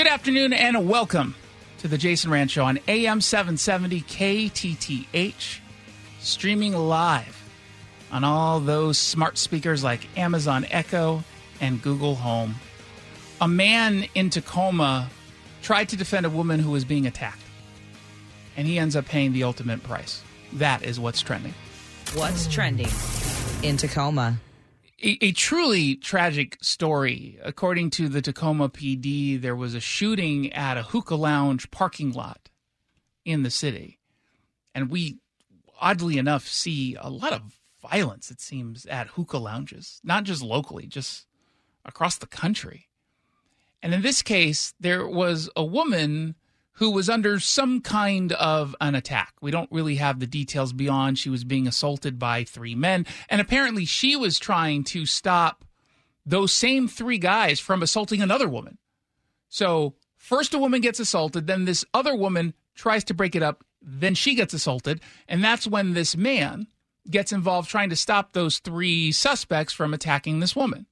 Good afternoon and welcome to the Jason Rantz Show on AM 770 KTTH, streaming live on all those smart speakers like Amazon Echo and Google Home. A man in Tacoma tried to defend a woman who was being attacked, and he ends up paying the ultimate price. That is what's trending. What's trending in Tacoma? A truly tragic story. According to the Tacoma PD, there was a shooting at a hookah lounge parking lot in the city. And we, oddly enough, see a lot of violence, it seems, at hookah lounges. Not just locally, just across the country. And in this case, there was a woman who was under some kind of an attack. We don't really have the details beyond. She was being assaulted by three men. And apparently she was trying to stop those same three guys from assaulting another woman. So first a woman gets assaulted, then this other woman tries to break it up, then she gets assaulted. And that's when this man gets involved trying to stop those three suspects from attacking this woman.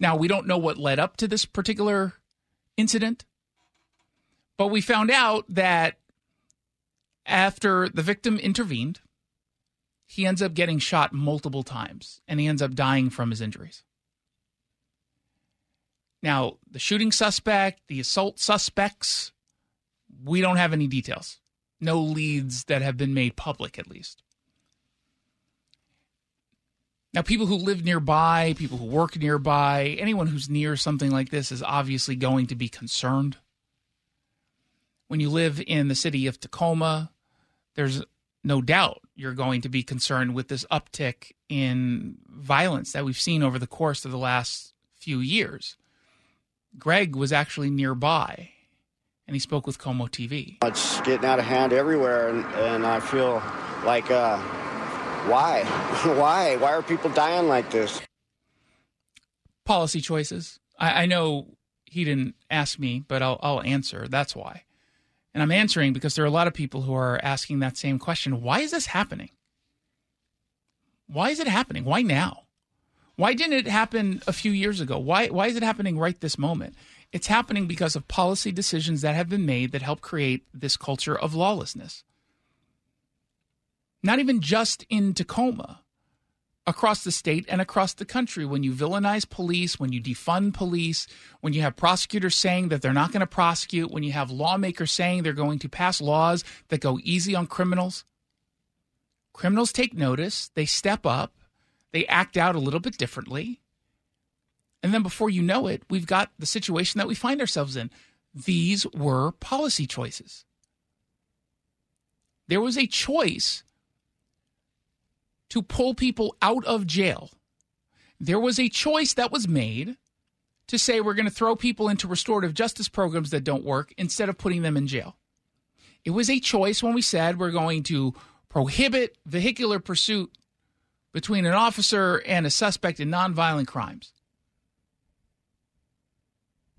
Now, we don't know what led up to this particular incident, but we found out that after the victim intervened, he ends up getting shot multiple times, and he ends up dying from his injuries. Now, the shooting suspect, the assault suspects, we don't have any details. No leads that have been made public, at least. Now, people who live nearby, people who work nearby, anyone who's near something like this is obviously going to be concerned. When you live in the city of Tacoma, there's no doubt you're going to be concerned with this uptick in violence that we've seen over the course of the last few years. Greg was actually nearby, and he spoke with Como TV. It's getting out of hand everywhere, and I feel like... Why? Why? Why are people dying like this? Policy choices. I know he didn't ask me, but I'll answer. That's why. And I'm answering because there are a lot of people who are asking that same question. Why is this happening? Why is it happening? Why now? Why didn't it happen a few years ago? Why is it happening right this moment? It's happening because of policy decisions that have been made that help create this culture of lawlessness. Not even just in Tacoma, across the state and across the country. When you villainize police, when you defund police, when you have prosecutors saying that they're not going to prosecute, when you have lawmakers saying they're going to pass laws that go easy on criminals, criminals take notice, they step up, they act out a little bit differently. And then before you know it, we've got the situation that we find ourselves in. These were policy choices. There was a choice to pull people out of jail. There was a choice that was made to say we're going to throw people into restorative justice programs that don't work instead of putting them in jail. It was a choice when we said we're going to prohibit vehicular pursuit between an officer and a suspect in nonviolent crimes.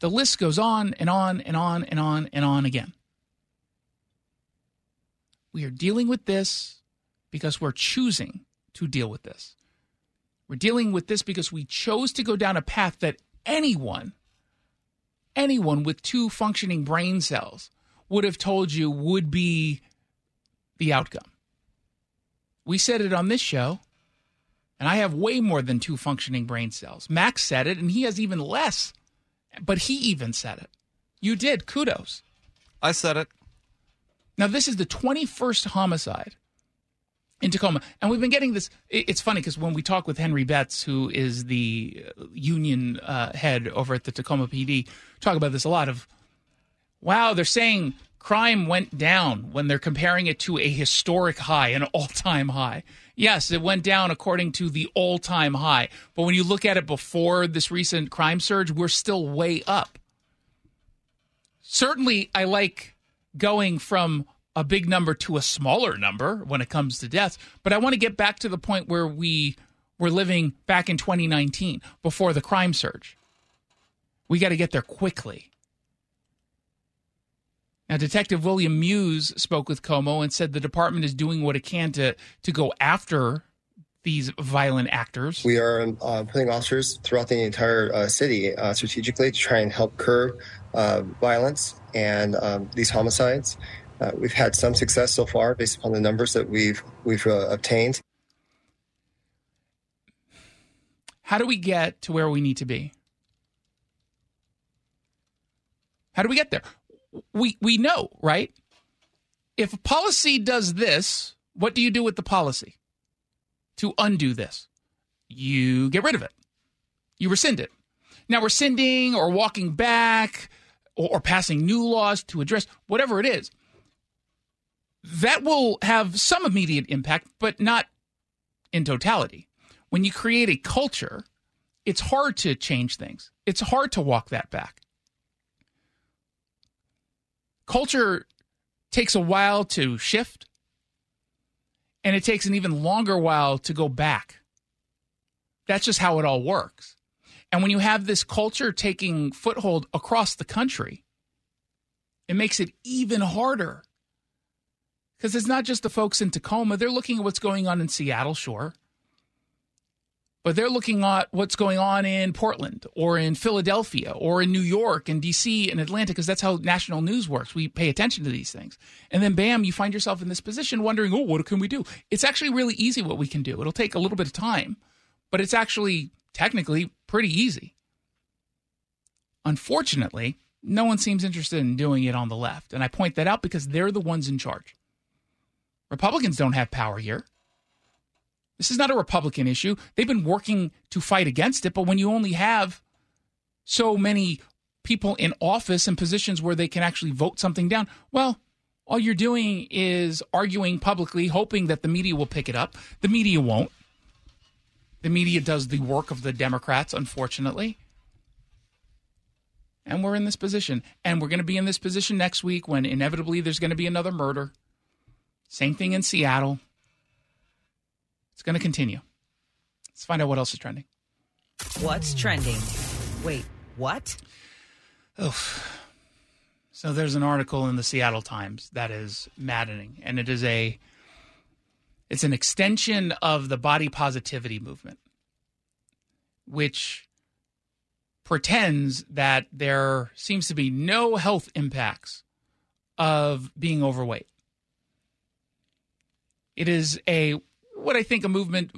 The list goes on and on and on and on and on again. We are dealing with this because we're choosing to deal with this. We're dealing with this because we chose to go down a path that anyone with two functioning brain cells would have told you would be the outcome. We said it on this show, and I have way more than two functioning brain cells. Max said it, and he has even less, but he even said it. You did. Kudos. I said it. Now, this is the 21st homicide in Tacoma. And we've been getting this. It's funny because when we talk with Henry Betts, who is the union head over at the Tacoma PD, talk about this a lot of, wow, they're saying crime went down when they're comparing it to a historic high, an all-time high. Yes, it went down according to the all-time high. But when you look at it before this recent crime surge, we're still way up. Certainly, I like going from a big number to a smaller number when it comes to deaths. But I want to get back to the point where we were living back in 2019 before the crime surge. We got to get there quickly. Now, Detective William Mews spoke with Como and said the department is doing what it can to go after these violent actors? We are putting officers throughout the entire city strategically to try and help curb violence and these homicides. We've had some success so far based upon the numbers that we've obtained. How do we get to where we need to be? How do we get there? We know, right? If a policy does this, what do you do with the policy to undo this? You get rid of it. You rescind it. Now, rescinding or walking back or passing new laws to address whatever it is, that will have some immediate impact, but not in totality. When you create a culture, it's hard to change things. It's hard to walk that back. Culture takes a while to shift. And it takes an even longer while to go back. That's just how it all works. And when you have this culture taking foothold across the country, it makes it even harder. Because it's not just the folks in Tacoma. They're looking at what's going on in Seattle, sure. But they're looking at what's going on in Portland or in Philadelphia or in New York and D.C. and Atlanta, because that's how national news works. We pay attention to these things. And then, bam, you find yourself in this position wondering, oh, what can we do? It's actually really easy what we can do. It'll take a little bit of time, but it's actually technically pretty easy. Unfortunately, no one seems interested in doing it on the left. And I point that out because they're the ones in charge. Republicans don't have power here. This is not a Republican issue. They've been working to fight against it, but when you only have so many people in office and positions where they can actually vote something down, well, all you're doing is arguing publicly, hoping that the media will pick it up. The media won't. The media does the work of the Democrats, unfortunately. And we're in this position. And we're going to be in this position next week when inevitably there's going to be another murder. Same thing in Seattle. It's going to continue. Let's find out what else is trending. What's trending? Wait, what? Oof. So there's an article in the Seattle Times that is maddening, and it is it's an extension of the body positivity movement, which pretends that there seems to be no health impacts of being overweight. It is what I think a movement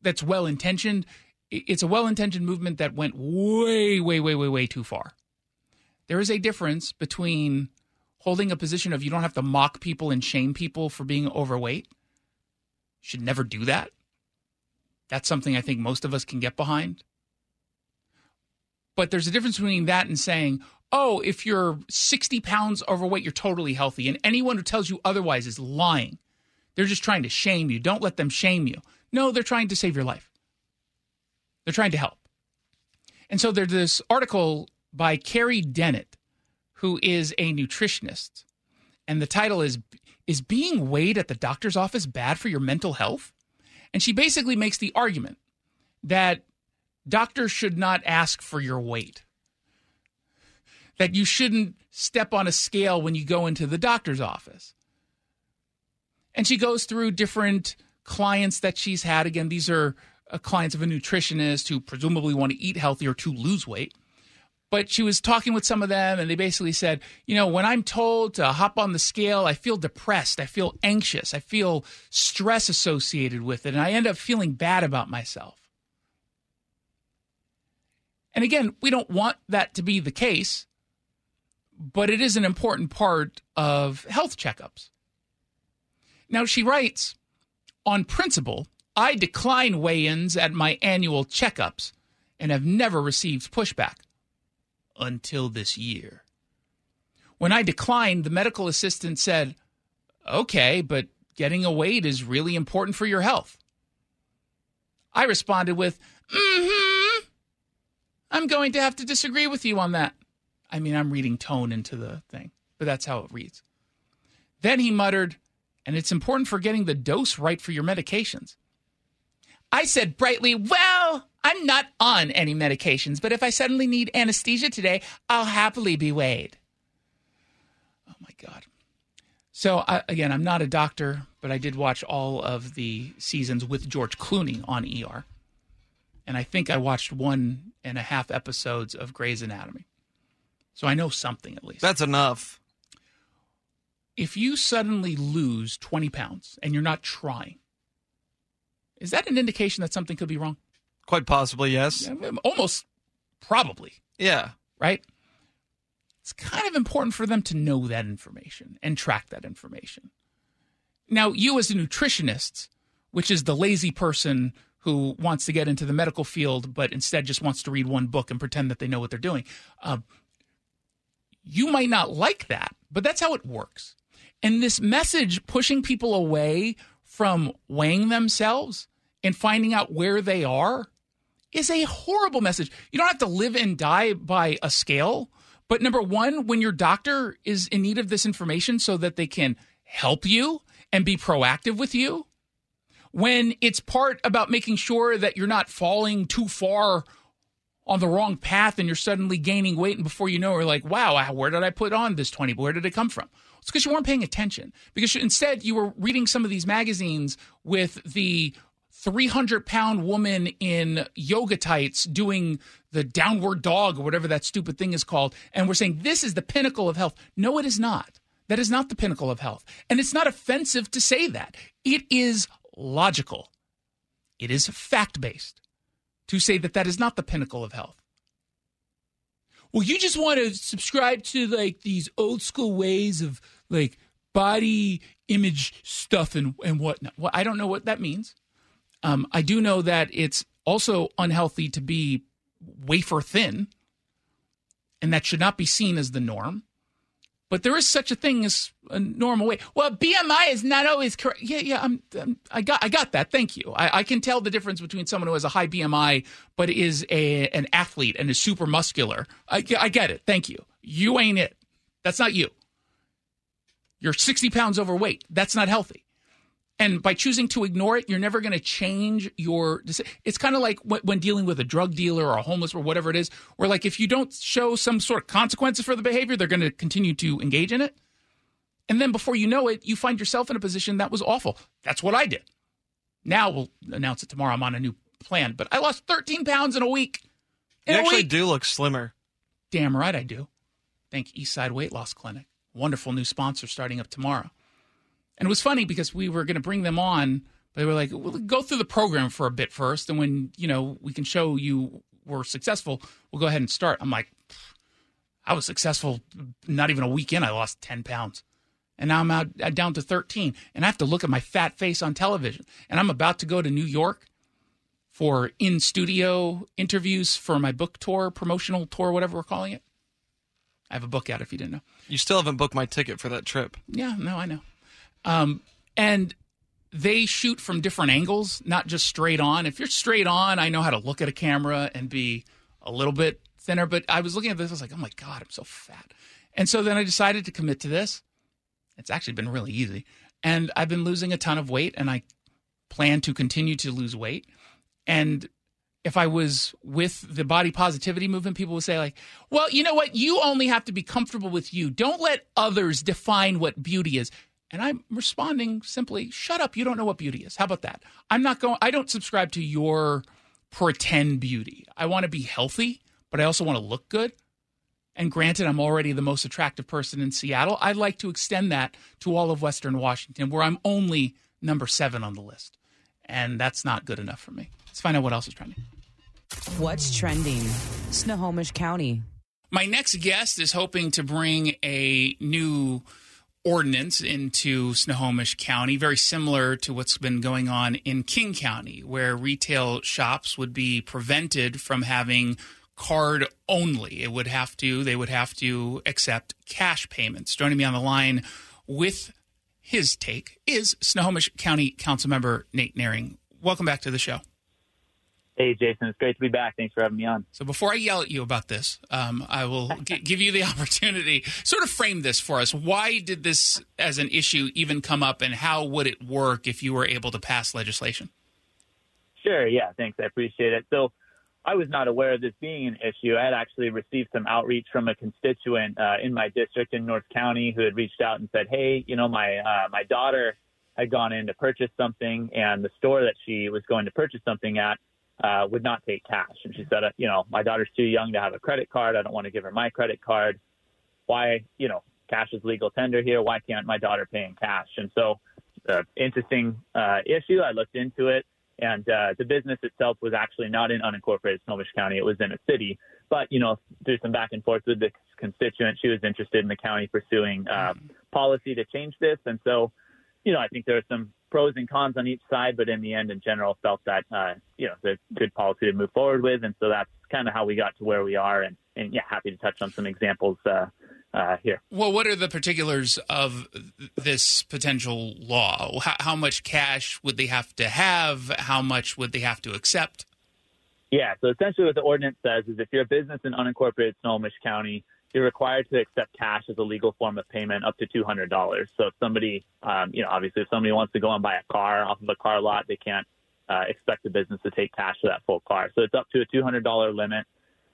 that's well-intentioned. It's a well-intentioned movement that went way, way, way, way, way too far. There is a difference between holding a position of you don't have to mock people and shame people for being overweight. You should never do that. That's something I think most of us can get behind. But there's a difference between that and saying, oh, if you're 60 pounds overweight, you're totally healthy. And anyone who tells you otherwise is lying. They're just trying to shame you. Don't let them shame you. No, they're trying to save your life. They're trying to help. And so there's this article by Carrie Dennett, who is a nutritionist. And the title is being weighed at the doctor's office bad for your mental health? And she basically makes the argument that doctors should not ask for your weight. That you shouldn't step on a scale when you go into the doctor's office. And she goes through different clients that she's had. Again, these are clients of a nutritionist who presumably want to eat healthy or to lose weight. But she was talking with some of them, and they basically said, you know, when I'm told to hop on the scale, I feel depressed. I feel anxious. I feel stress associated with it. And I end up feeling bad about myself. And again, we don't want that to be the case, but it is an important part of health checkups. Now, she writes, on principle, I decline weigh-ins at my annual checkups and have never received pushback until this year. When I declined, the medical assistant said, okay, but getting a weight is really important for your health. I responded with, I'm going to have to disagree with you on that. I mean, I'm reading tone into the thing, but that's how it reads. Then he muttered, and it's important for getting the dose right for your medications. I said brightly, well, I'm not on any medications, but if I suddenly need anesthesia today, I'll happily be weighed. Oh, my God. So, again, I'm not a doctor, but I did watch all of the seasons with George Clooney on ER. And I think I watched 1.5 episodes of Grey's Anatomy. So I know something at least. That's enough. If you suddenly lose 20 pounds and you're not trying, is that an indication that something could be wrong? Quite possibly, yes. Almost probably. Yeah. Right? It's kind of important for them to know that information and track that information. Now, you as a nutritionist, which is the lazy person who wants to get into the medical field, but instead just wants to read one book and pretend that they know what they're doing. You might not like that, but that's how it works. And this message pushing people away from weighing themselves and finding out where they are is a horrible message. You don't have to live and die by a scale. But number one, when your doctor is in need of this information so that they can help you and be proactive with you, when it's part about making sure that you're not falling too far on the wrong path and you're suddenly gaining weight, and before you know it, you're like, wow, where did I put on this 20? Where did it come from? It's because you weren't paying attention. Because instead, you were reading some of these magazines with the 300-pound woman in yoga tights doing the downward dog or whatever that stupid thing is called, and we're saying this is the pinnacle of health. No, it is not. That is not the pinnacle of health. And it's not offensive to say that. It is logical. It is fact-based to say that that is not the pinnacle of health. Well, you just want to subscribe to like these old school ways of like body image stuff and whatnot. Well, I don't know what that means. I do know that it's also unhealthy to be wafer thin, and that should not be seen as the norm. But there is such a thing as a normal weight. Well, BMI is not always correct. Yeah, I got that. Thank you. I can tell the difference between someone who has a high BMI but is an athlete and is super muscular. I get it. Thank you. You ain't it. That's not you. You're 60 pounds overweight. That's not healthy. And by choosing to ignore it, you're never going to change your decision. It's kind of like when dealing with a drug dealer or a homeless or whatever it is, where like if you don't show some sort of consequences for the behavior, they're going to continue to engage in it. And then before you know it, you find yourself in a position that was awful. That's what I did. Now we'll announce it tomorrow. I'm on a new plan, but I lost 13 pounds in a week. You actually do look slimmer. Damn right I do. Thank Eastside Weight Loss Clinic. Wonderful new sponsor starting up tomorrow. And it was funny because we were going to bring them on, but they were like, we'll go through the program for a bit first. And when, we can show you we're successful, we'll go ahead and start. I'm like, I was successful not even a week in. I lost 10 pounds. And now I'm out down to 13. And I have to look at my fat face on television. And I'm about to go to New York for in-studio interviews for my book tour, promotional tour, whatever we're calling it. I have a book out if you didn't know. You still haven't booked my ticket for that trip. Yeah, no, I know. And they shoot from different angles, not just straight on. If you're straight on, I know how to look at a camera and be a little bit thinner. But I was looking at this, I was like, oh my God, I'm so fat. And so then I decided to commit to this. It's actually been really easy. And I've been losing a ton of weight, and I plan to continue to lose weight. And if I was with the body positivity movement, people would say like, well, you know what? You only have to be comfortable with you. Don't let others define what beauty is. And I'm responding simply, shut up. You don't know what beauty is. How about that? I don't subscribe to your pretend beauty. I want to be healthy, but I also want to look good. And granted, I'm already the most attractive person in Seattle. I'd like to extend that to all of Western Washington, where I'm only number 7 on the list. And that's not good enough for me. Let's find out what else is trending. What's trending? Snohomish County. My next guest is hoping to bring a new ordinance into Snohomish County, very similar to what's been going on in King County, where retail shops would be prevented from having card only. They would have to accept cash payments. Joining me on the line with his take is Snohomish County Councilmember Nate Nehring. Welcome back to the show. Hey, Jason. It's great to be back. Thanks for having me on. So before I yell at you about this, I will give you the opportunity. Sort of frame this for us. Why did this as an issue even come up, and how would it work if you were able to pass legislation? Sure. Yeah, thanks. I appreciate it. So I was not aware of this being an issue. I had actually received some outreach from a constituent in my district in North County who had reached out and said, hey, you know, my daughter had gone in to purchase something, and the store that she was going to purchase something at would not take cash. And she said, you know, my daughter's too young to have a credit card. I don't want to give her my credit card. Why, you know, cash is legal tender here. Why can't my daughter pay in cash? And so interesting issue. I looked into it. And the business itself was actually not in unincorporated Snohomish County. It was in a city. But, you know, through some back and forth with the constituent, she was interested in the county pursuing policy to change this. And so, you know, I think there are some pros and cons on each side. But in the end, in general, felt that, you know, there's good policy to move forward with. And so that's kind of how we got to where we are. And yeah, happy to touch on some examples here. Well, what are the particulars of this potential law? How much cash would they have to have? How much would they have to accept? Yeah, so essentially what the ordinance says is if you're a business in unincorporated Snohomish County, you're required to accept cash as a legal form of payment up to $200. So if somebody, you know, obviously if somebody wants to go and buy a car off of a car lot, they can't expect the business to take cash for that full car. So it's up to a $200 limit.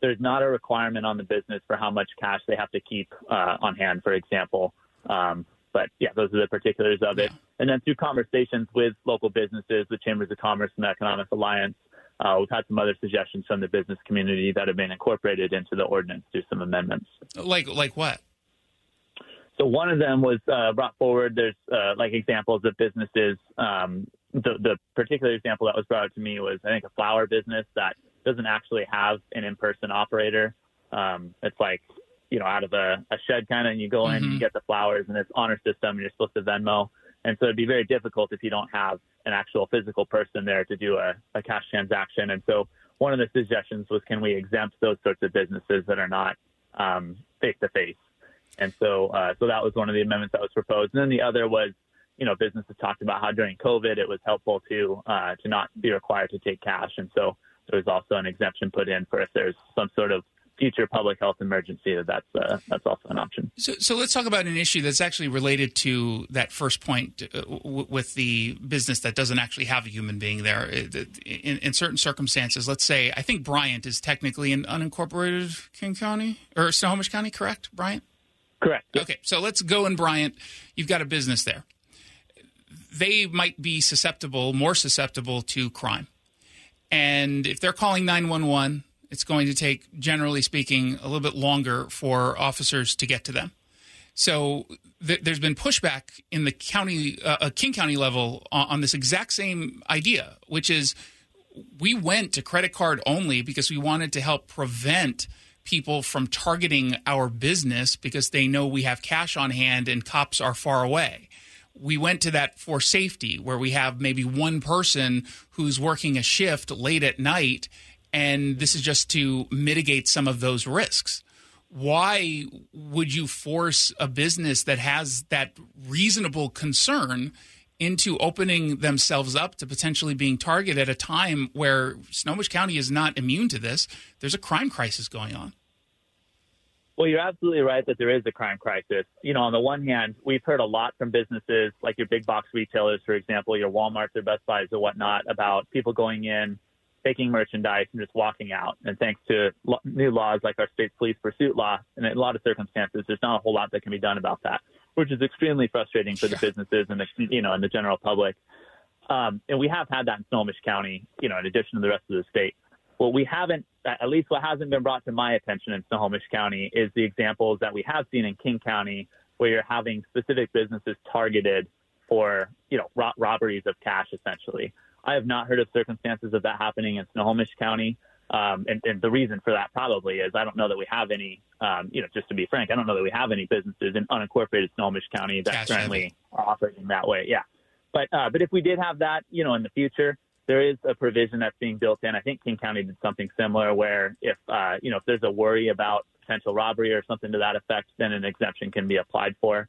There's not a requirement on the business for how much cash they have to keep on hand, for example. But, yeah, those are the particulars of it. And then through conversations with local businesses, the Chambers of Commerce and the Economic Alliance, we've had some other suggestions from the business community that have been incorporated into the ordinance through some amendments. Like what? So one of them was brought forward. There's, like, examples of businesses. The particular example that was brought up to me was, I think, a flower business that doesn't actually have an in-person operator. It's like, you know, out of a shed kind of, and you go in and you get the flowers and it's honor system and you're supposed to Venmo. And so it'd be very difficult if you don't have an actual physical person there to do a cash transaction. And so one of the suggestions was, can we exempt those sorts of businesses that are not face-to-face? And so, so that was one of the amendments that was proposed. And then the other was, you know, businesses talked about how during COVID it was helpful to not be required to take cash. And so there was also an exemption put in for if there's some sort of future public health emergency, that's also an option. So let's talk about an issue that's actually related to that first point with the business that doesn't actually have a human being there. In certain circumstances, let's say, I think Bryant is technically in unincorporated King County or Snohomish County, correct, Bryant? Correct. Yes. Okay, so let's go in Bryant. You've got a business there. They might be more susceptible to crime. And if they're calling 911, it's going to take, generally speaking, a little bit longer for officers to get to them. So there's been pushback in the county, King County level on this exact same idea, which is we went to credit card only because we wanted to help prevent people from targeting our business because they know we have cash on hand and cops are far away. We went to that for safety, where we have maybe one person who's working a shift late at night, and this is just to mitigate some of those risks. Why would you force a business that has that reasonable concern into opening themselves up to potentially being targeted at a time where Snohomish County is not immune to this? There's a crime crisis going on. Well, you're absolutely right that there is a crime crisis. You know, on the one hand, we've heard a lot from businesses like your big box retailers, for example, your Walmarts or Best Buys or whatnot, about people going in, taking merchandise and just walking out. And thanks to new laws like our state police pursuit law, and in a lot of circumstances, there's not a whole lot that can be done about that, which is extremely frustrating for the businesses and the, you know, and the general public. And we have had that in Snohomish County, you know, in addition to the rest of the state. What we haven't, at least what hasn't been brought to my attention in Snohomish County, is the examples that we have seen in King County where you're having specific businesses targeted for, you know, robberies of cash, essentially. I have not heard of circumstances of that happening in Snohomish County. And the reason for that probably is I don't know that we have any, you know, just to be frank, I don't know that we have any businesses in unincorporated Snohomish County that cash currently heavy. Are operating that way. Yeah. But if we did have that, you know, in the future, there is a provision that's being built in. I think King County did something similar where if, you know, if there's a worry about potential robbery or something to that effect, then an exemption can be applied for.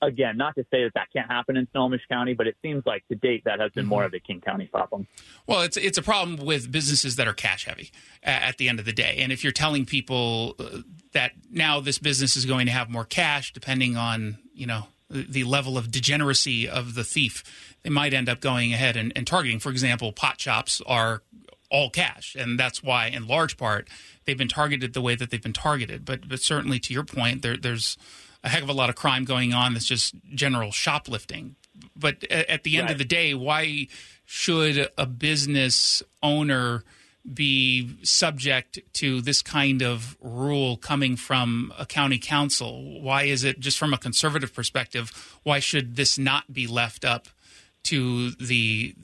Again, not to say that can't happen in Snohomish County, but it seems like to date that has been more of a King County problem. Well, it's a problem with businesses that are cash heavy at the end of the day. And if you're telling people that now this business is going to have more cash, depending on, you know, the level of degeneracy of the thief, they might end up going ahead and targeting. For example, pot shops are all cash. And that's why, in large part, they've been targeted the way that they've been targeted. But certainly, to your point, there's a heck of a lot of crime going on that's just general shoplifting. But at the end of the day, why should a business owner be subject to this kind of rule coming from a county council? Why is it, just from a conservative perspective, why should this not be left up to the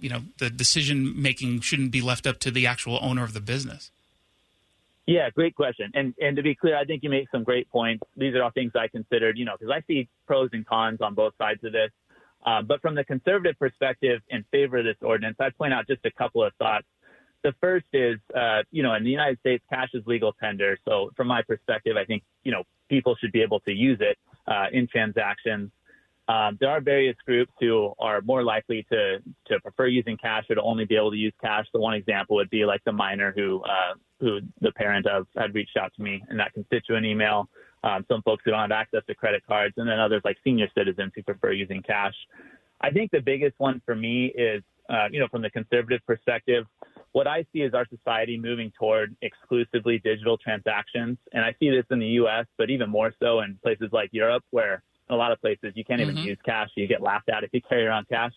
you know, the decision making shouldn't be left up to the actual owner of the business? Yeah, great question. And to be clear, I think you make some great points. These are all things I considered, you know, because I see pros and cons on both sides of this. But from the conservative perspective in favor of this ordinance, I'd point out just a couple of thoughts. The first is, you know, in the United States, cash is legal tender. So from my perspective, I think, you know, people should be able to use it in transactions. There are various groups who are more likely to prefer using cash or to only be able to use cash. So one example would be like the minor who the parent of had reached out to me in that constituent email. Some folks who don't have access to credit cards, and then others like senior citizens who prefer using cash. I think the biggest one for me is, you know, from the conservative perspective, what I see is our society moving toward exclusively digital transactions. And I see this in the U.S., but even more so in places like Europe, where in a lot of places you can't even use cash. You get laughed at if you carry around cash.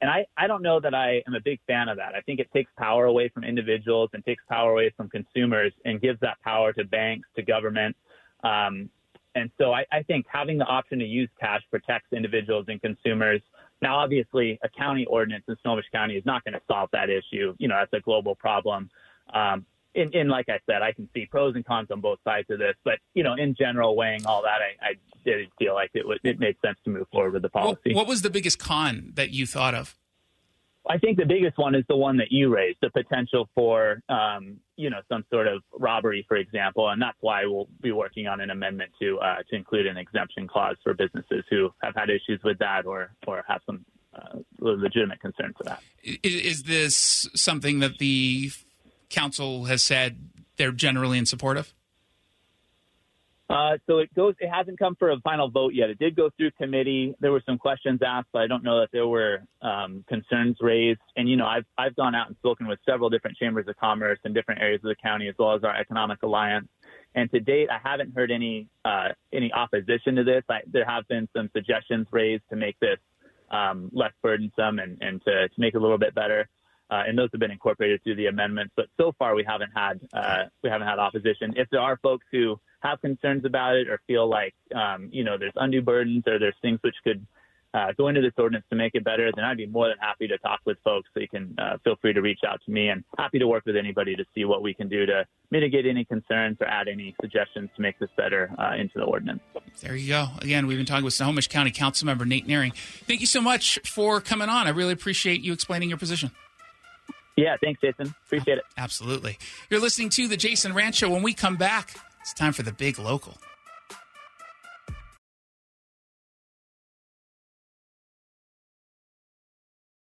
And I don't know that I am a big fan of that. I think it takes power away from individuals and takes power away from consumers and gives that power to banks, to government. And so I think having the option to use cash protects individuals and consumers. Now, obviously, a county ordinance in Snohomish County is not going to solve that issue. You know, that's a global problem. And like I said, I can see pros and cons on both sides of this. But, you know, in general, weighing all that, I did feel like it made sense to move forward with the policy. What was the biggest con that you thought of? I think the biggest one is the one that you raised, the potential for, you know, some sort of robbery, for example. And that's why we'll be working on an amendment to include an exemption clause for businesses who have had issues with that or have some legitimate concern for that. Is this something that the council has said they're generally in support of? So it hasn't come for a final vote yet. It did go through committee. There were some questions asked, but I don't know that there were concerns raised. And, you know, I've gone out and spoken with several different chambers of commerce in different areas of the county, as well as our economic alliance. And to date, I haven't heard any opposition to this. There have been some suggestions raised to make this less burdensome and to make it a little bit better. And those have been incorporated through the amendments. But so far, we haven't had opposition. If there are folks who have concerns about it or feel like, you know, there's undue burdens or there's things which could go into this ordinance to make it better, then I'd be more than happy to talk with folks. So you can feel free to reach out to me, and happy to work with anybody to see what we can do to mitigate any concerns or add any suggestions to make this better into the ordinance. There you go. Again, we've been talking with Snohomish County Councilmember Nate Nehring. Thank you so much for coming on. I really appreciate you explaining your position. Yeah, thanks, Jason. Appreciate it. Absolutely. You're listening to The Jason Rantz Show. When we come back, it's time for The Big Local.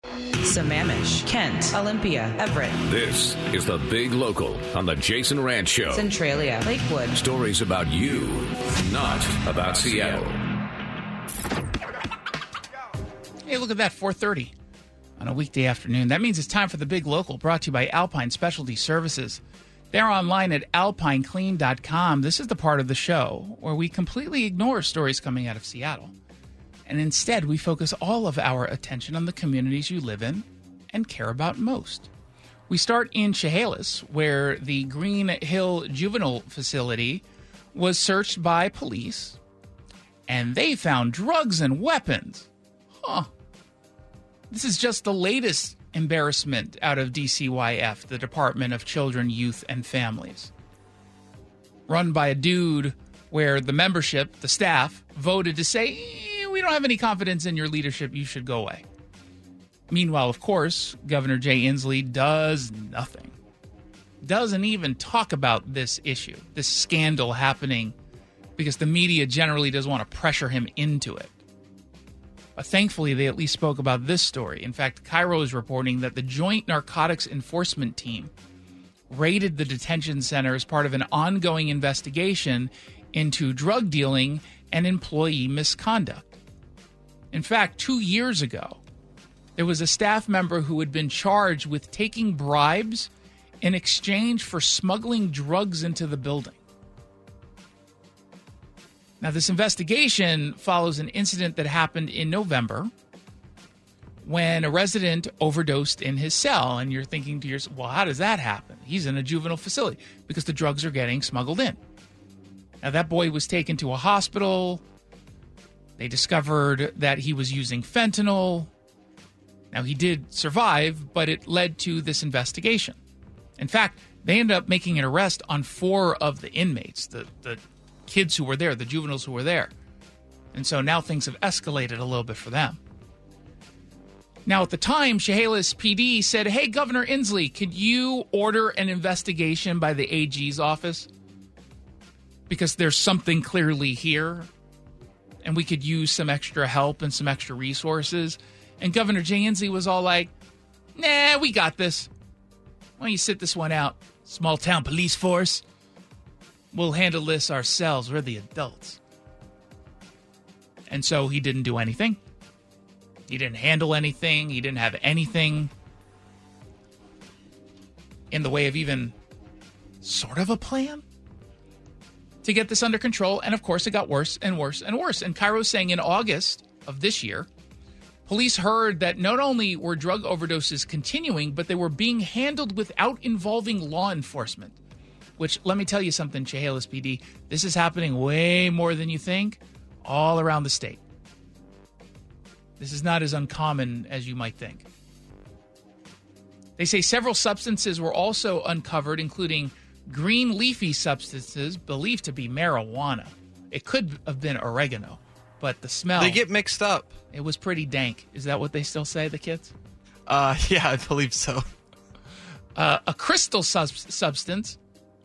Sammamish, Kent, Olympia, Everett. This is The Big Local on The Jason Rantz Show. Centralia, Lakewood. Stories about you, not about Seattle. Hey, look at that, 4:30. On a weekday afternoon. That means it's time for The Big Local, brought to you by Alpine Specialty Services. They're online at alpineclean.com. This is the part of the show where we completely ignore stories coming out of Seattle. And instead, we focus all of our attention on the communities you live in and care about most. We start in Chehalis, where the Green Hill Juvenile Facility was searched by police, and they found drugs and weapons. Huh. This is just the latest embarrassment out of DCYF, the Department of Children, Youth, and Families. Run by a dude where the membership, the staff, voted to say, we don't have any confidence in your leadership, you should go away. Meanwhile, of course, Governor Jay Inslee does nothing. Doesn't even talk about this issue, this scandal happening, because the media generally doesn't want to pressure him into it. But thankfully, they at least spoke about this story. In fact, KIRO is reporting that the Joint Narcotics Enforcement Team raided the detention center as part of an ongoing investigation into drug dealing and employee misconduct. In fact, 2 years ago, There was a staff member who had been charged with taking bribes in exchange for smuggling drugs into the building. Now, this investigation follows an incident that happened in November when a resident overdosed in his cell. And you're thinking to yourself, well, how does that happen? He's in a juvenile facility because the drugs are getting smuggled in. Now, that boy was taken to a hospital. They discovered that he was using fentanyl. Now, he did survive, but it led to this investigation. In fact, they ended up making an arrest on 4 of the inmates, the kids who were there, the juveniles who were there. And so now things have escalated a little bit for them. Now, at the time, Chehalis PD said, hey, Governor Inslee, could you order an investigation by the AG's office? Because there's something clearly here, and we could use some extra help and some extra resources. And Governor Jay Inslee was all like, nah, we got this. Why don't you sit this one out, small town police force? We'll handle this ourselves. We're the adults. And so he didn't do anything. He didn't handle anything. He didn't have anything in the way of even sort of a plan to get this under control. And, of course, it got worse and worse and worse. And KIRO's saying in August of this year, police heard that not only were drug overdoses continuing, but they were being handled without involving law enforcement. Which, let me tell you something, Chehalis PD, this is happening way more than you think all around the state. This is not as uncommon as you might think. They say several substances were also uncovered, including green leafy substances believed to be marijuana. It could have been oregano, but the smell... They get mixed up. It was pretty dank. Is that what they still say, the kids? Yeah, I believe so. A crystal substance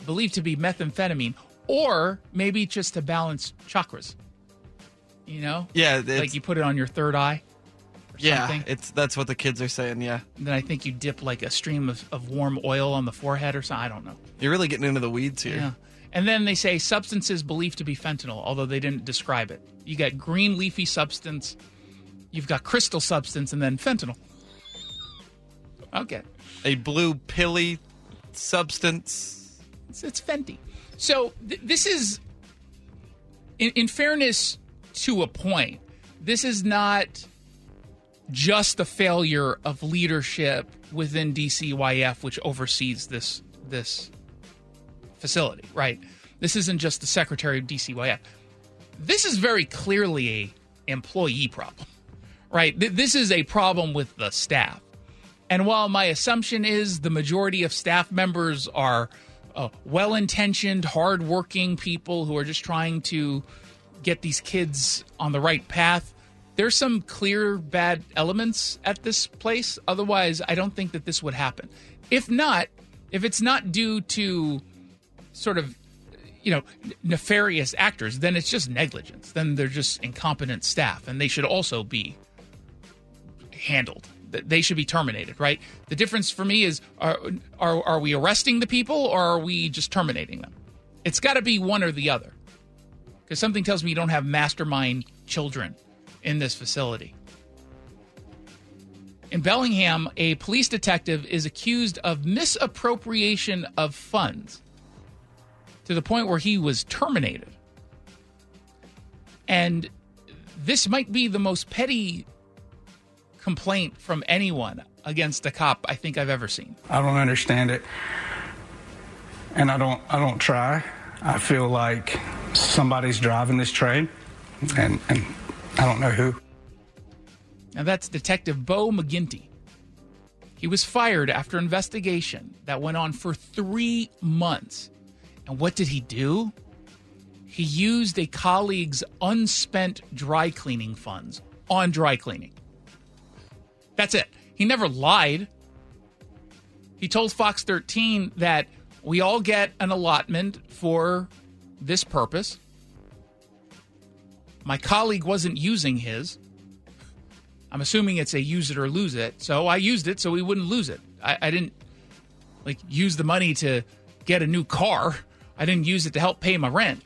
believed to be methamphetamine, or maybe just to balance chakras. You know? Yeah. Like you put it on your third eye or something. Yeah, that's what the kids are saying, yeah. And then I think you dip like a stream of warm oil on the forehead or something. I don't know. You're really getting into the weeds here. Yeah. And then they say substances believed to be fentanyl, although they didn't describe it. You got green leafy substance, you've got crystal substance, and then fentanyl. Okay. A blue pilly substance. It's Fenty. So this is, in fairness to a point, this is not just a failure of leadership within DCYF, which oversees this facility, right? This isn't just the secretary of DCYF. This is very clearly an employee problem, right? This is a problem with the staff. And while my assumption is the majority of staff members are well-intentioned, hard-working people who are just trying to get these kids on the right path, there's some clear bad elements at this place. Otherwise, I don't think that this would happen. If it's not due to sort of, nefarious actors, then it's just negligence. Then they're just incompetent staff, and they should also be handled. They should be terminated, right? The difference for me is, are we arresting the people, or are we just terminating them? It's got to be one or the other, because something tells me you don't have mastermind children in this facility. In Bellingham, a police detective is accused of misappropriation of funds to the point where he was terminated. And this might be the most petty complaint from anyone against a cop I think I've ever seen. I don't understand it, and I don't try. I feel like somebody's driving this train, and I don't know who. Now that's Detective Beau McGinty. He was fired after an investigation that went on for 3 months. And what did he do? He used a colleague's unspent dry cleaning funds on dry cleaning. That's it. He never lied. He told Fox 13 that we all get an allotment for this purpose. My colleague wasn't using his. I'm assuming it's a use it or lose it. So I used it so we wouldn't lose it. I didn't use the money to get a new car. I didn't use it to help pay my rent.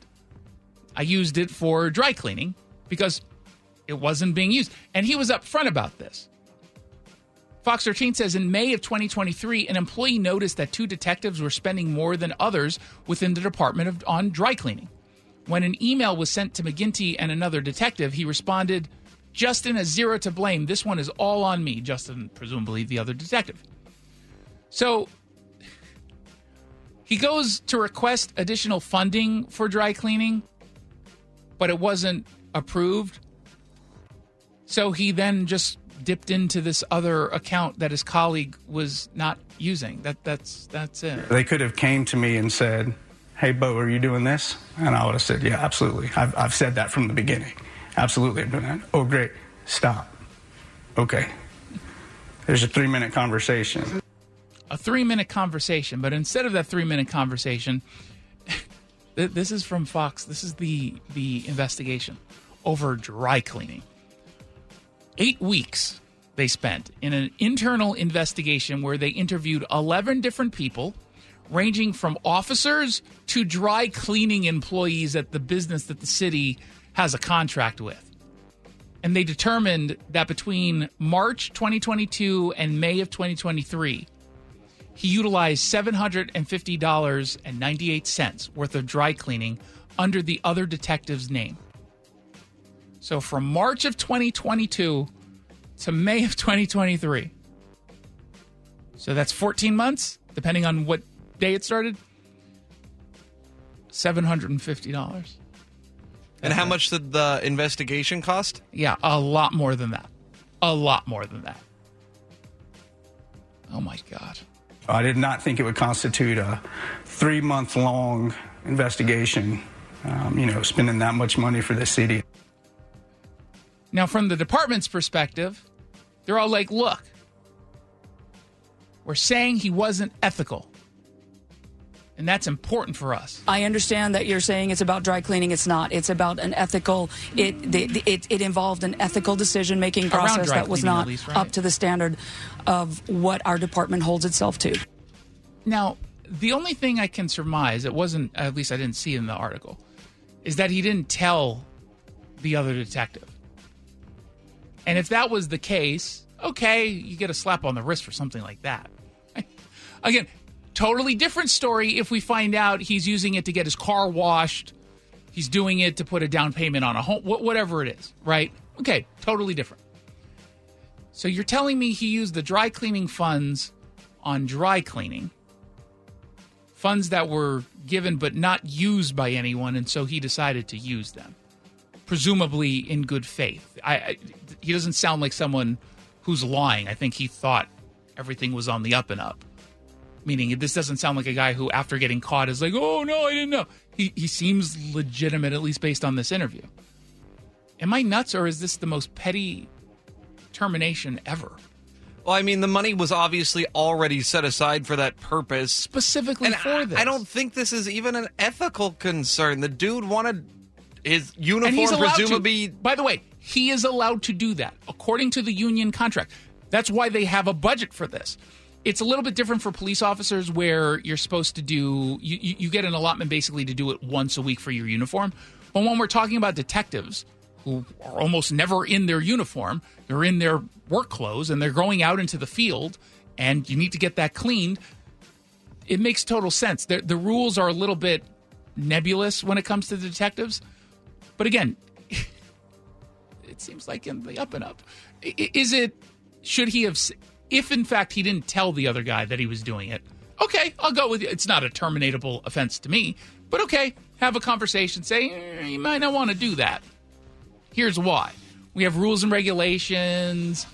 I used it for dry cleaning because it wasn't being used. And he was upfront about this. Fox 13 says in May of 2023, an employee noticed that two detectives were spending more than others within the department on dry cleaning. When an email was sent to McGinty and another detective, he responded, "Justin is zero to blame. This one is all on me." Justin, presumably the other detective. So he goes to request additional funding for dry cleaning, but it wasn't approved. So he then just dipped into this other account that his colleague was not using. That's it. They could have came to me and said, "Hey, Beau, are you doing this?" And I would have said, "Yeah, absolutely. I've said that from the beginning. Absolutely, I'm doing that." "Oh, great. Stop. Okay." There's a 3-minute conversation. A 3-minute conversation. But instead of that 3-minute conversation, this is from Fox. This is the investigation over dry cleaning. 8 weeks they spent in an internal investigation where they interviewed 11 different people, ranging from officers to dry cleaning employees at the business that the city has a contract with. And they determined that between March 2022 and May of 2023, he utilized $750.98 worth of dry cleaning under the other detective's name. So from March of 2022 to May of 2023. So that's 14 months, depending on what day it started. $750. And how much did the investigation cost? Yeah, a lot more than that. A lot more than that. Oh, my God. I did not think it would constitute a 3-month-long investigation, spending that much money for the city. Now, from the department's perspective, they're all like, look, we're saying he wasn't ethical. And that's important for us. I understand that you're saying it's about dry cleaning. It's not. It's about an ethical. It involved an ethical decision-making process that was not up to the standard of what our department holds itself to. Now, the only thing I can surmise, it wasn't, at least I didn't see in the article, is that he didn't tell the other detective. And if that was the case, okay, you get a slap on the wrist for something like that. Again, totally different story if we find out he's using it to get his car washed, he's doing it to put a down payment on a home, whatever it is, right? Okay, totally different. So you're telling me he used the dry cleaning funds on dry cleaning, funds that were given but not used by anyone, and so he decided to use them, presumably in good faith. He doesn't sound like someone who's lying. I think he thought everything was on the up and up. Meaning, this doesn't sound like a guy who, after getting caught, is like, oh, no, I didn't know. He seems legitimate, at least based on this interview. Am I nuts, or is this the most petty termination ever? Well, I mean, the money was obviously already set aside for that purpose. Specifically for this. I don't think this is even an ethical concern. The dude wanted his uniform, presumably. By the way, he is allowed to do that, according to the union contract. That's why they have a budget for this. It's a little bit different for police officers where you're supposed to do, you get an allotment basically to do it once a week for your uniform. But when we're talking about detectives who are almost never in their uniform, they're in their work clothes and they're going out into the field and you need to get that cleaned, it makes total sense. The rules are a little bit nebulous when it comes to the detectives. But again, it seems like in the up and up. Should he have... If, in fact, he didn't tell the other guy that he was doing it, okay, I'll go with you. It's not a terminatable offense to me, but okay, have a conversation. Say, you might not want to do that. Here's why. We have rules and regulations.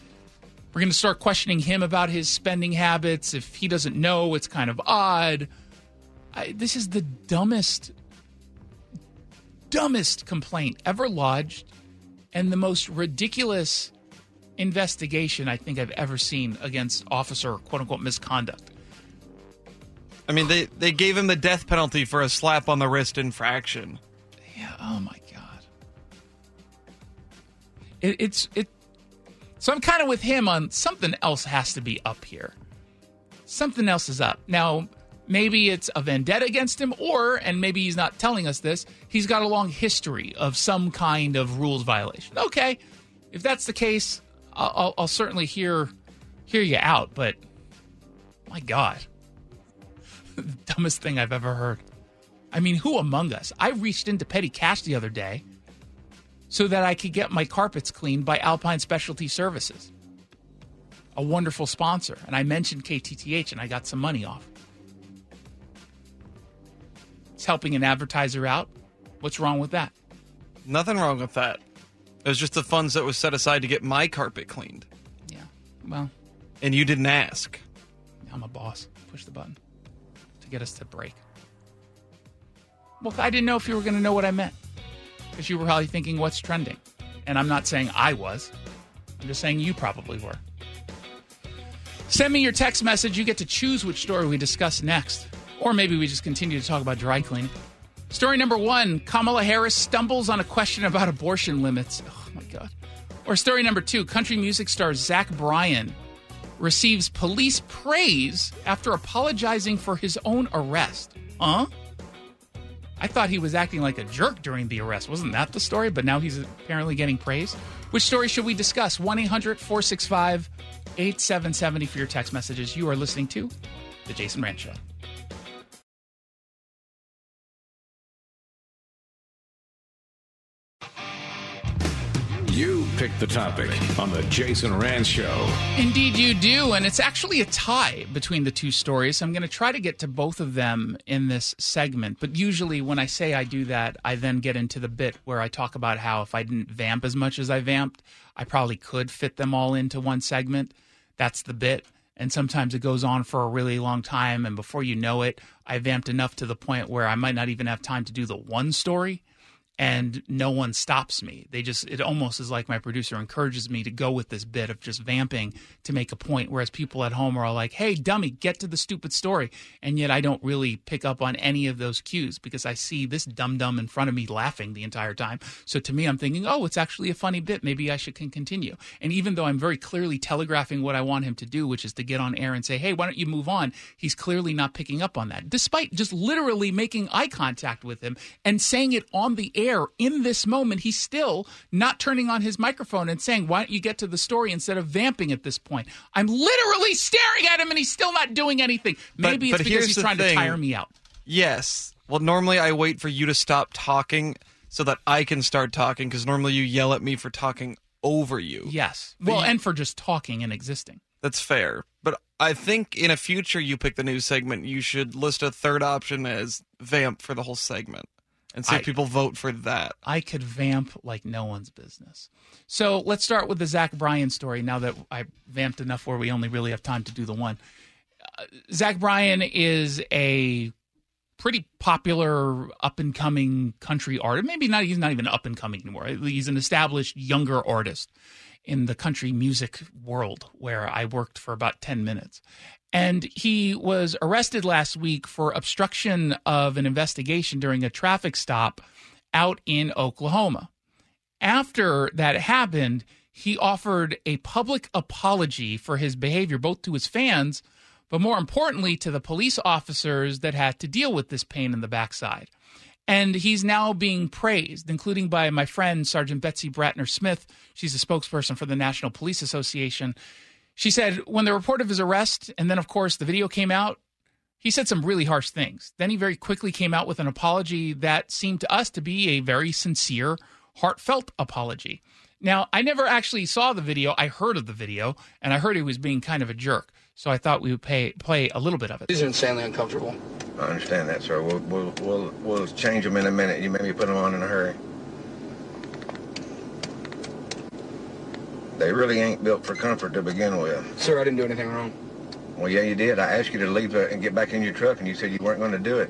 We're going to start questioning him about his spending habits. If he doesn't know, it's kind of odd. This is the dumbest complaint ever lodged and the most ridiculous investigation I think I've ever seen against officer quote-unquote misconduct. I mean, they gave him the death penalty for a slap on the wrist infraction. Yeah, oh my God. So I'm kind of with him on something else has to be up here. Something else is up. Now, maybe it's a vendetta against him and maybe he's not telling us this, he's got a long history of some kind of rules violation. Okay, if that's the case, I'll certainly hear hear you out, but my God, the dumbest thing I've ever heard. I mean, who among us? I reached into petty cash the other day so that I could get my carpets cleaned by Alpine Specialty Services, a wonderful sponsor. And I mentioned KTTH and I got some money off. It's helping an advertiser out. What's wrong with that? Nothing wrong with that. It was just the funds that was set aside to get my carpet cleaned. Yeah, well. And you didn't ask. I'm a boss. Push the button to get us to break. Well, I didn't know if you were going to know what I meant, because you were probably thinking, what's trending? And I'm not saying I was. I'm just saying you probably were. Send me your text message. You get to choose which story we discuss next. Or maybe we just continue to talk about dry cleaning. Story number one, Kamala Harris stumbles on a question about abortion limits. Oh, my God. Or story number two, country music star Zach Bryan receives police praise after apologizing for his own arrest. Huh? I thought he was acting like a jerk during the arrest. Wasn't that the story? But now he's apparently getting praise. Which story should we discuss? 1-800-465-8770 for your text messages. You are listening to The Jason Rantz Show. You pick the topic on The Jason Rantz Show. Indeed you do, and it's actually a tie between the two stories. I'm going to try to get to both of them in this segment, but usually when I say I do that, I then get into the bit where I talk about how if I didn't vamp as much as I vamped, I probably could fit them all into one segment. That's the bit, and sometimes it goes on for a really long time, and before you know it, I vamped enough to the point where I might not even have time to do the one story. And no one stops me. It almost is like my producer encourages me to go with this bit of just vamping to make a point, whereas people at home are all like, hey, dummy, get to the stupid story. And yet I don't really pick up on any of those cues because I see this dum-dum in front of me laughing the entire time. So to me, I'm thinking, oh, it's actually a funny bit. Maybe I should continue. And even though I'm very clearly telegraphing what I want him to do, which is to get on air and say, hey, why don't you move on? He's clearly not picking up on that, despite just literally making eye contact with him and saying it on the air. In this moment, he's still not turning on his microphone and saying, why don't you get to the story instead of vamping at this point? I'm literally staring at him and he's still not doing anything. Maybe it's because he's trying to tire me out. Yes. Well, normally I wait for you to stop talking so that I can start talking, because normally you yell at me for talking over you. Yes. Well, and for just talking and existing. That's fair. But I think in a future you pick the new segment, you should list a third option as vamp for the whole segment. And so people vote for that. I could vamp like no one's business. So let's start with the Zach Bryan story, now that I vamped enough where we only really have time to do the one. Zach Bryan is a pretty popular up-and-coming country artist. Maybe not. He's not even up-and-coming anymore. He's an established younger artist in the country music world, where I worked for about 10 minutes. And he was arrested last week for obstruction of an investigation during a traffic stop out in Oklahoma. After that happened, he offered a public apology for his behavior, both to his fans, but more importantly to the police officers that had to deal with this pain in the backside. And he's now being praised, including by my friend, Sergeant Betsy Bratner-Smith. She's a spokesperson for the National Police Association. She said, when the report of his arrest and then, of course, the video came out, he said some really harsh things. Then he very quickly came out with an apology that seemed to us to be a very sincere, heartfelt apology. Now, I never actually saw the video. I heard of the video, and I heard he was being kind of a jerk. So I thought we would play a little bit of it. He's insanely uncomfortable. I understand that, sir. We'll change them in a minute. You made me put them on in a hurry. They really ain't built for comfort to begin with. Sir, I didn't do anything wrong. Well, yeah, you did. I asked you to leave and get back in your truck, and you said you weren't going to do it.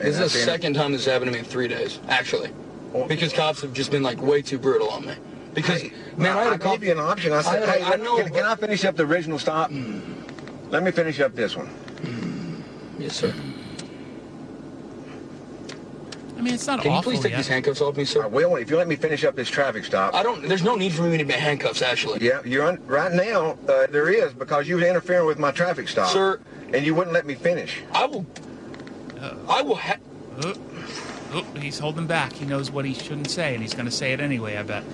This is the second time this happened to me in 3 days, actually. Well, because cops have just been, like, way too brutal on me. Because, hey, man, I had a call. I gave you an option. I said, hey, can I finish up the original stop? Let me finish up this one. Yes, sir. I mean, it's not awful. Can you please take these handcuffs off me, sir? I will, if you let me finish up this traffic stop. There's no need for me to be handcuffs, actually. Yeah, right now, there is, because you were interfering with my traffic stop. Sir. And you wouldn't let me finish. He's holding back. He knows what he shouldn't say, and he's going to say it anyway, I bet.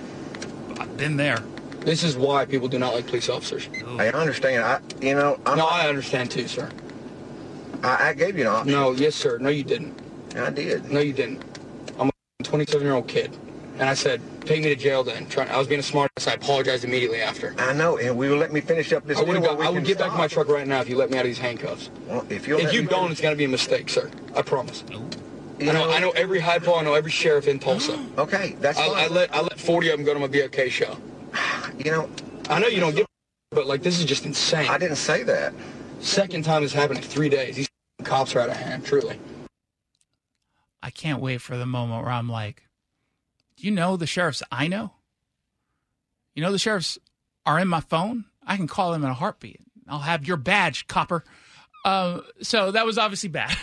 I've been there. This is why people do not like police officers. I understand. I understand too, sir. I gave you an option. No, yes, sir. No, you didn't. I did. No, you didn't. I'm a 27-year-old kid. And I said, take me to jail then. I was being a smart ass. I apologized immediately after. I know, and will let me finish up this deal. I would get back in my truck right now if you let me out of these handcuffs. Well, if you don't, it's going to be a mistake, sir. I promise. I know every I know every sheriff in Tulsa. Okay, that's fine. I let 40 of them go to my BOK show. I know you don't give a but, like, this is just insane. I didn't say that. Second time this happened in 3 days. These cops are out of hand, truly. I can't wait for the moment where I'm like, you know the sheriffs I know? You know the sheriffs are in my phone? I can call them in a heartbeat. I'll have your badge, copper. So that was obviously bad.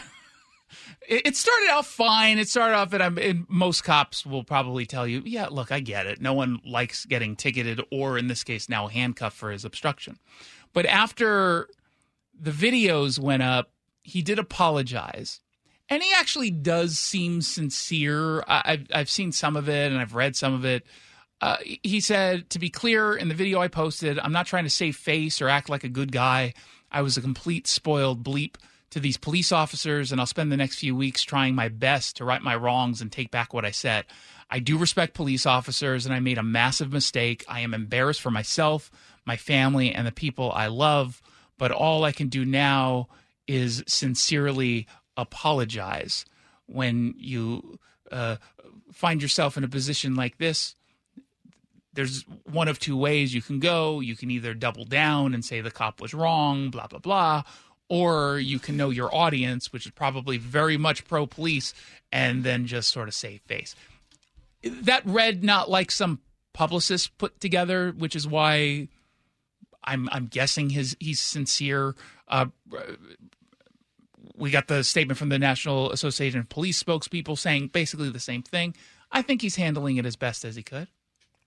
It started out fine. It started off, and most cops will probably tell you, yeah, look, I get it. No one likes getting ticketed or, in this case, now handcuffed for his obstruction. But after the videos went up, he did apologize. And he actually does seem sincere. I've seen some of it, and I've read some of it. He said, to be clear, in the video I posted, I'm not trying to save face or act like a good guy. I was a complete spoiled bleep to these police officers, and I'll spend the next few weeks trying my best to right my wrongs and take back what I said. I do respect police officers, and I made a massive mistake. I am embarrassed for myself, my family, and the people I love, but all I can do now is sincerely apologize. When you find yourself in a position like this, there's one of two ways you can go. You can either double down and say the cop was wrong, blah, blah, blah, or you can know your audience, which is probably very much pro-police, and then just sort of save face. That read not like some publicist put together, which is why I'm guessing he's sincere. We got the statement from the National Association of Police spokespeople saying basically the same thing. I think he's handling it as best as he could.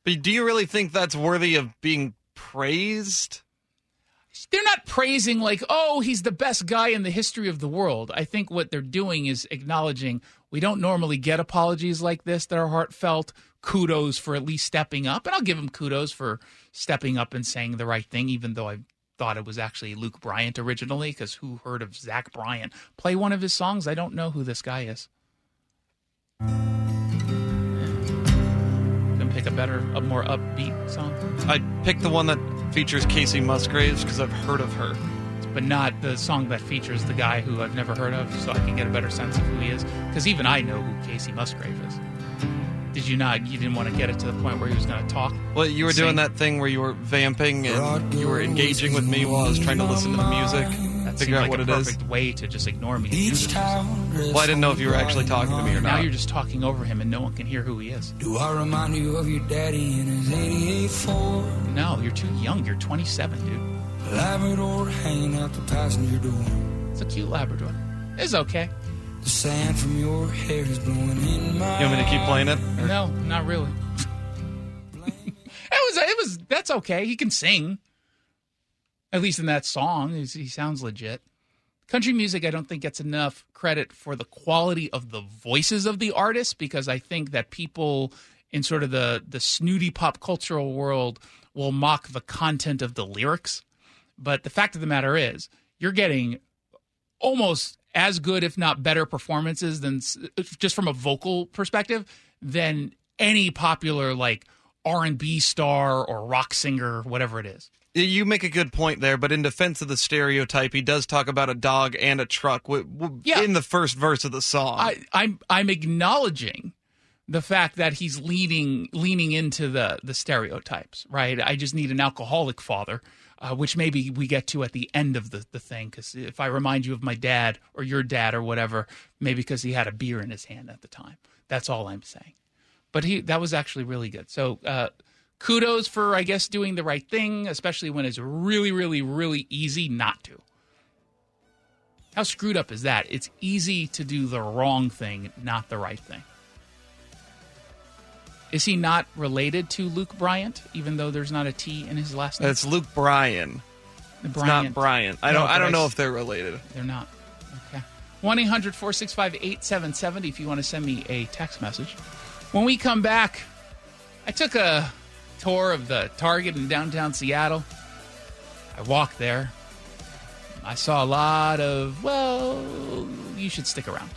But do you really think that's worthy of being praised? They're not praising like, oh, he's the best guy in the history of the world. I think what they're doing is acknowledging we don't normally get apologies like this that are heartfelt. Kudos for at least stepping up. And I'll give him kudos for stepping up and saying the right thing, even though I've thought it was actually Luke Bryant originally, because who heard of Zach Bryan? Play one of his songs. I don't know who this guy is. Can pick a more upbeat song. I'd pick the one that features Kacey Musgraves, because I've heard of her. But not the song that features the guy who I've never heard of, so I can get a better sense of who he is. Because even I know who Kacey Musgraves is. Did you not? You didn't want to get it to the point where he was going to talk? Well, you were doing that thing where you were vamping and you were engaging with me while I was trying to listen to the music. That seemed like a perfect way to just ignore me. Well, I didn't know if you were actually talking to me or not. Now you're just talking over him and no one can hear who he is. Do I remind you of your daddy in his 88 Ford? No, you're too young. You're 27, dude. Labrador hanging out the passenger door. It's a cute Labrador. It's okay. The sand from your hair is blowing in my... You want me to keep playing it? Or? No, not really. It was. That's okay. He can sing. At least in that song, he sounds legit. Country music, I don't think gets enough credit for the quality of the voices of the artists, because I think that people in sort of the snooty pop cultural world will mock the content of the lyrics. But the fact of the matter is, you're getting almost as good, if not better, performances than just from a vocal perspective than any popular like R&B star or rock singer, whatever it is. You make a good point there, but in defense of the stereotype, he does talk about a dog and a truck in the first verse of the song. I'm acknowledging the fact that he's leaning into the stereotypes, right? I just need an alcoholic father. Which maybe we get to at the end of the thing, because if I remind you of my dad or your dad or whatever, maybe because he had a beer in his hand at the time. That's all I'm saying. But that was actually really good. So kudos for, I guess, doing the right thing, especially when it's really, really, really easy not to. How screwed up is that? It's easy to do the wrong thing, not the right thing. Is he not related to Luke Bryant, even though there's not a T in his last name? It's Luke Bryan. It's not Bryant. I don't know if they're related. They're not. Okay. 1-800-465-8770 if you want to send me a text message. When we come back, I took a tour of the Target in downtown Seattle. I walked there. I saw a lot of, well, you should stick around.